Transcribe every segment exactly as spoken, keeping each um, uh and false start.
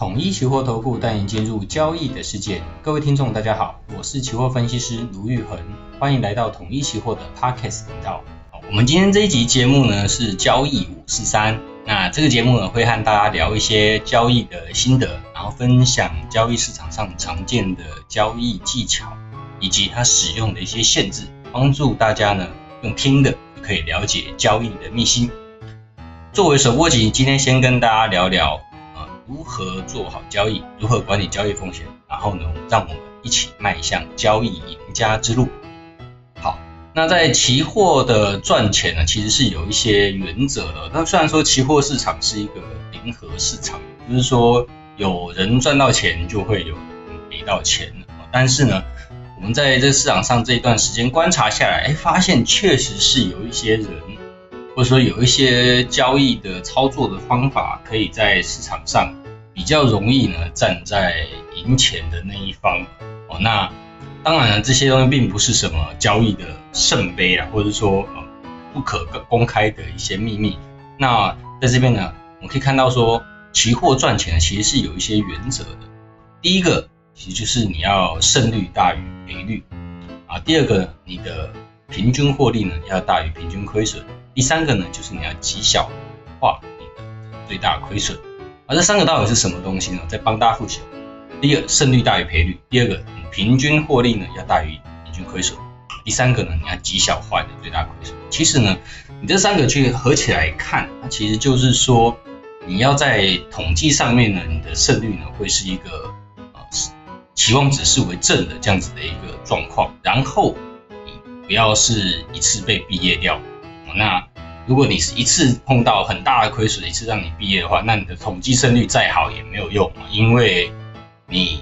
统一期货投顾带你进入交易的世界。各位听众大家好，我是期货分析师卢昱衡，欢迎来到统一期货的 Podcast 频道。我们今天这一集节目呢是交易五四三，那这个节目呢会和大家聊一些交易的心得，然后分享交易市场上常见的交易技巧以及它使用的一些限制，帮助大家呢用听的就可以了解交易的秘辛。作为首播集，今天先跟大家聊聊如何做好交易，如何管理交易风险，然后呢，让我们一起迈向交易赢家之路。好，那在期货的赚钱呢，其实是有一些原则的。那虽然说期货市场是一个零和市场，就是说有人赚到钱就会有人赔到钱，但是呢，我们在这市场上这一段时间观察下来，哎，发现确实是有一些人，或者说有一些交易的操作的方法，可以在市场上比较容易呢站在赢钱的那一方哦。那当然了，这些东西并不是什么交易的圣杯啦，或者说、呃、不可公开的一些秘密。那在这边呢，我们可以看到说，期货赚钱其实是有一些原则的。第一个，其实就是你要胜率大于赔率啊。第二个，你的平均获利呢要大于平均亏损。第三个呢，就是你要极小化你的最大亏损。而这三个到底是什么东西呢？再帮大家复习。第一个，胜率大于赔率；第二个，你平均获利呢要大于平均亏损；第三个呢，你要极小化你的最大亏损。其实呢，你这三个去合起来看，它其实就是说，你要在统计上面呢，你的胜率呢会是一个呃期望指数为正的这样子的一个状况，然后你不要是一次被毕业掉。那如果你是一次碰到很大的亏损，一次让你毕业的话，那你的统计胜率再好也没有用，因为你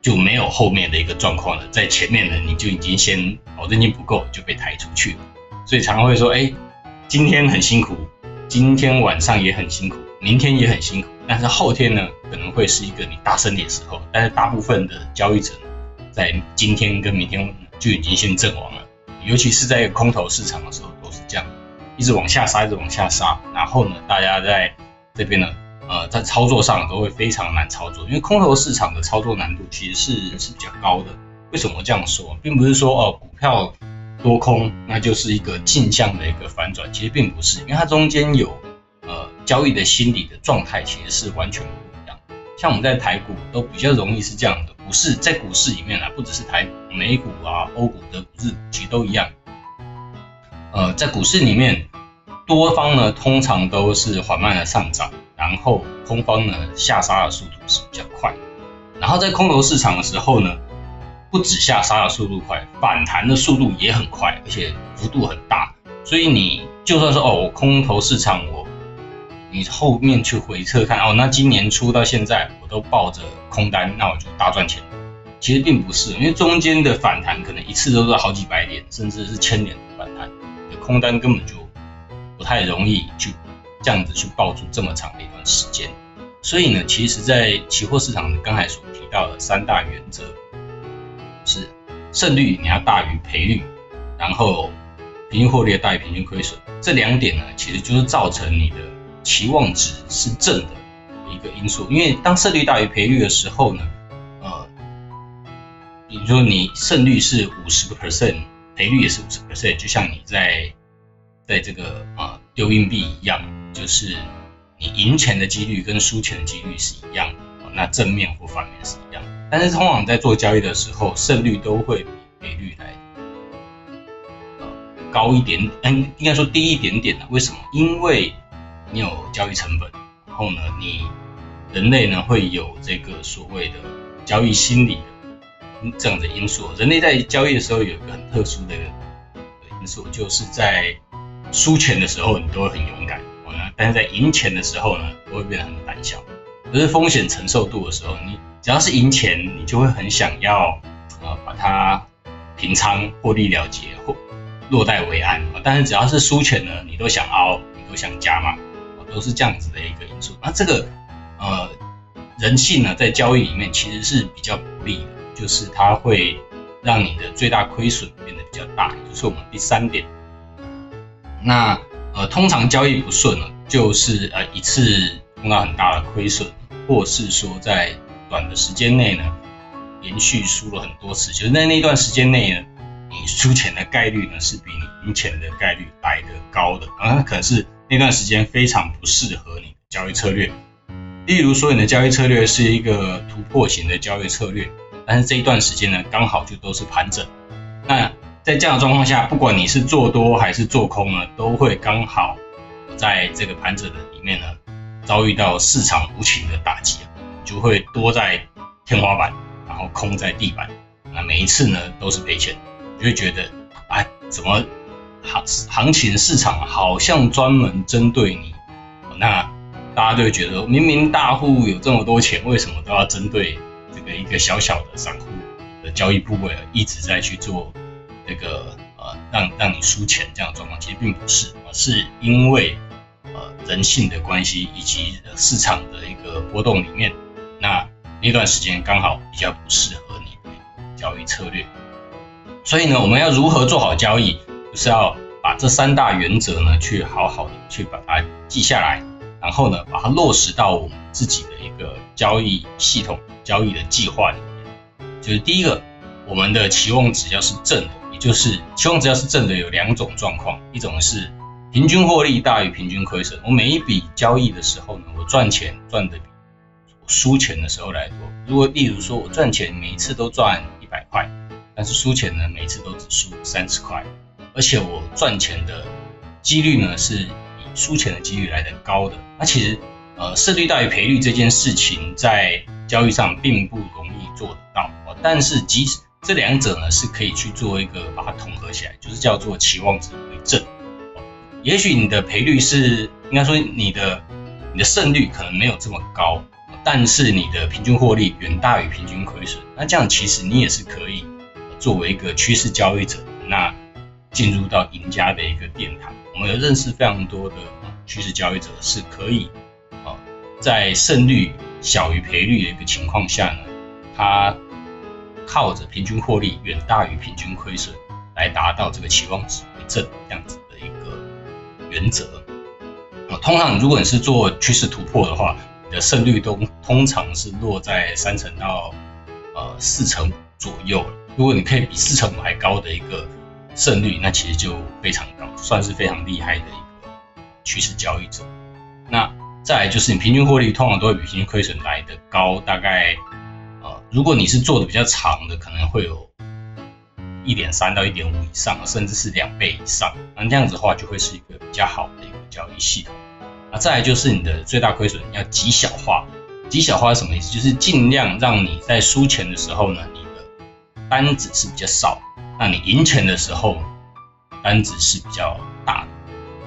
就没有后面的一个状况了，在前面呢你就已经先保证金不够就被抬出去了。所以常常会说，哎，今天很辛苦，今天晚上也很辛苦，明天也很辛苦，但是后天呢可能会是一个你大胜利的时候，但是大部分的交易者呢在今天跟明天就已经先阵亡了，尤其是在空头市场的时候都是这样，一直往下杀，一直往下杀。然后呢，大家在这边呢，呃，在操作上都会非常难操作，因为空头市场的操作难度其实是是比较高的。为什么这样说？并不是说哦，股票多空那就是一个镜像的一个反转，其实并不是，因为它中间有呃交易的心理的状态其实是完全不一样。像我们在台股都比较容易是这样的。股市在股市里面啊，不只是台股、美股啊、欧股、德股、日股，其实都一样。呃，在股市里面，多方呢通常都是缓慢的上涨，然后空方呢下杀的速度是比较快。然后在空头市场的时候呢，不止下杀的速度快，反弹的速度也很快，而且幅度很大。所以你就算说哦，我空头市场我，你后面去回测看哦，那今年初到现在我都抱着空单，那我就大赚钱。其实并不是，因为中间的反弹可能一次都是好几百点，甚至是千点的反弹，你的空单根本就不太容易去这样子去抱住这么长的一段时间。所以呢，其实，在期货市场刚才所提到的三大原则是：胜率你要大于赔率，然后平均获利大于平均亏损。这两点呢，其实就是造成你的期望值是正的一个因素，因为当胜率大于赔率的时候呢，呃，比如说你胜率是 百分之五十， 赔率也是 百分之五十， 就像你在在这个啊丢硬币一样，就是你赢钱的几率跟输钱的几率是一样的，那正面或反面是一样的，但是通常在做交易的时候，胜率都会比赔率来呃高一点，嗯，应该说低一点点的。为什么？因为你有交易成本，然后呢，你人类呢会有这个所谓的交易心理的这样的因素。人类在交易的时候有一个很特殊的因素，就是在输钱的时候你都会很勇敢，但是在赢钱的时候呢，都会变得很胆小。就是风险承受度的时候，你只要是赢钱，你就会很想要呃把它平仓获利了结或落袋为安，但是只要是输钱呢，你都想凹，你都想加码。都是这样子的一个因素。那这个呃人性呢，在交易里面其实是比较不利的，就是它会让你的最大亏损变得比较大，也就是我们第三点。那呃通常交易不顺呢，就是呃一次碰到很大的亏损，或是说在短的时间内呢，连续输了很多次，就是在那段时间内呢，你输钱的概率呢是比你赢钱的概率来得高的，然后可能是那段时间非常不适合你的交易策略。例如说你的交易策略是一个突破型的交易策略，但是这一段时间呢刚好就都是盘整，那在这样的状况下，不管你是做多还是做空呢，都会刚好在这个盘整的里面呢遭遇到市场无情的打击，你就会多在天花板，然后空在地板，那每一次呢都是赔钱，你就会觉得啊，怎么行情市场好像专门针对你，那大家就会觉得明明大户有这么多钱，为什么都要针对这个一个小小的散户的交易部位一直在去做这个呃让让你输钱这样的状况？其实并不是，是因为呃人性的关系以及市场的一个波动里面，那那段时间刚好比较不适合你的交易策略。所以呢，我们要如何做好交易，就是要把这三大原则呢去好好的去把它记下来。然后呢，把它落实到我们自己的一个交易系统、交易的计划里面。就是第一个，我们的期望值要是正的，也就是期望值要是正的，有两种状况，一种是平均获利大于平均亏损。我每一笔交易的时候呢，我赚钱赚的比我输钱的时候来多。如果例如说我赚钱每一次都赚一百块，但是输钱呢每一次都只输三十块，而且我赚钱的几率呢是输钱的几率来得高的。那其实呃胜率大于赔率这件事情在交易上并不容易做得到，但是即使这两者呢是可以去做一个把它统合起来，就是叫做期望值为正。也许你的赔率是应该说你的你的胜率可能没有这么高，但是你的平均获利远大于平均亏损，那这样其实你也是可以作为一个趋势交易者，那进入到赢家的一个殿堂。我们有认识非常多的趋势交易者是可以在胜率小于赔率的一个情况下呢，他靠着平均获利远大于平均亏损来达到这个期望值为正这样子的一个原则。通常如果你是做趋势突破的话，你的胜率都通常是落在三成到呃四成左右。如果你可以比四成五还高的一个胜率，那其实就非常高，算是非常厉害的一个趋势交易者。那再来就是你平均获利通常都会比平均亏损来得高，大概呃，如果你是做的比较长的，可能会有 一点三到一点五 以上，甚至是两倍以上。那这样子的话，就会是一个比较好的一个交易系统。那再来就是你的最大亏损要极小化。极小化是什么意思？就是尽量让你在输钱的时候呢，你的单子是比较少。那你赢钱的时候，单子是比较大的。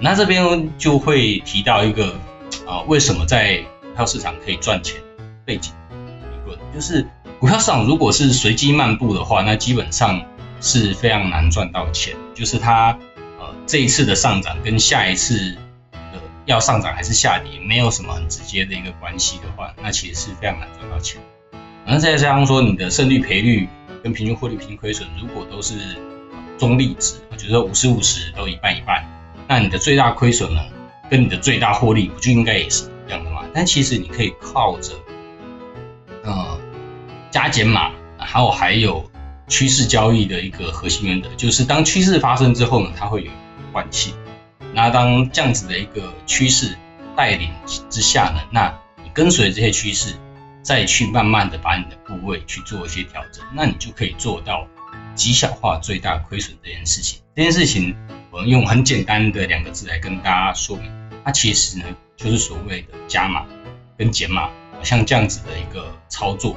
那这边就会提到一个，啊，为什么在股票市场可以赚钱背景理论，就是股票市场如果是随机漫步的话，那基本上是非常难赚到钱。就是它，呃，这一次的上涨跟下一次的要上涨还是下跌，没有什么很直接的一个关系的话，那其实是非常难赚到钱。然后再加上说你的胜率赔率跟平均获利、平均亏损，如果都是中立值，就是说五十五十都一半一半，那你的最大亏损呢，跟你的最大获利不就应该也是一样的吗？但其实你可以靠着，呃，加减码，然后还有趋势交易的一个核心原则，就是当趋势发生之后呢，它会有惯性。那当这样子的一个趋势带领之下呢，那你跟随这些趋势，再去慢慢的把你的部位去做一些调整，那你就可以做到极小化最大亏损这件事情。这件事情我们用很简单的两个字来跟大家说明，它其实呢就是所谓的加码跟减码，像这样子的一个操作。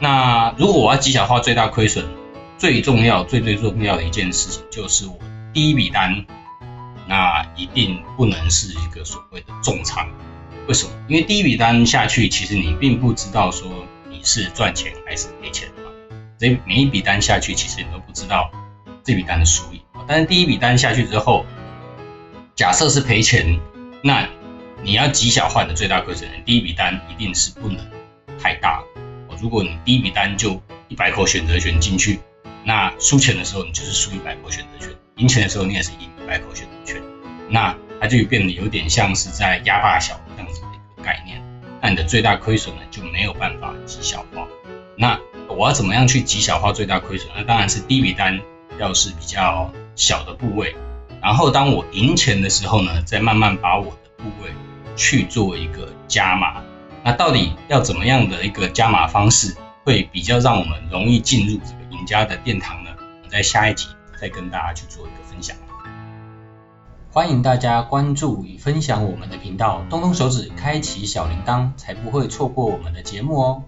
那如果我要极小化最大亏损，最重要、最最重要的一件事情就是我第一笔单，那一定不能是一个所谓的重仓。为什么？因为第一笔单下去，其实你并不知道说你是赚钱还是赔钱嘛。所以每一笔单下去，其实你都不知道这笔单的输赢。但是第一笔单下去之后，假设是赔钱，那你要极小化的最大亏损，第一笔单一定是不能太大。如果你第一笔单就一百口选择权进去，那输钱的时候你就是输一百口选择权，赢钱的时候你也是赢一百口选择权。那它就变得有点像是在压大小这样子的一个概念，那你的最大亏损呢就没有办法极小化。那我要怎么样去极小化最大亏损？那当然是第一笔单要是比较小的部位，然后当我赢钱的时候呢，再慢慢把我的部位去做一个加码。那到底要怎么样的一个加码方式会比较让我们容易进入这个赢家的殿堂呢？我们在下一集再跟大家去做一个分享。欢迎大家关注与分享我们的频道，动动手指开启小铃铛，才不会错过我们的节目哦。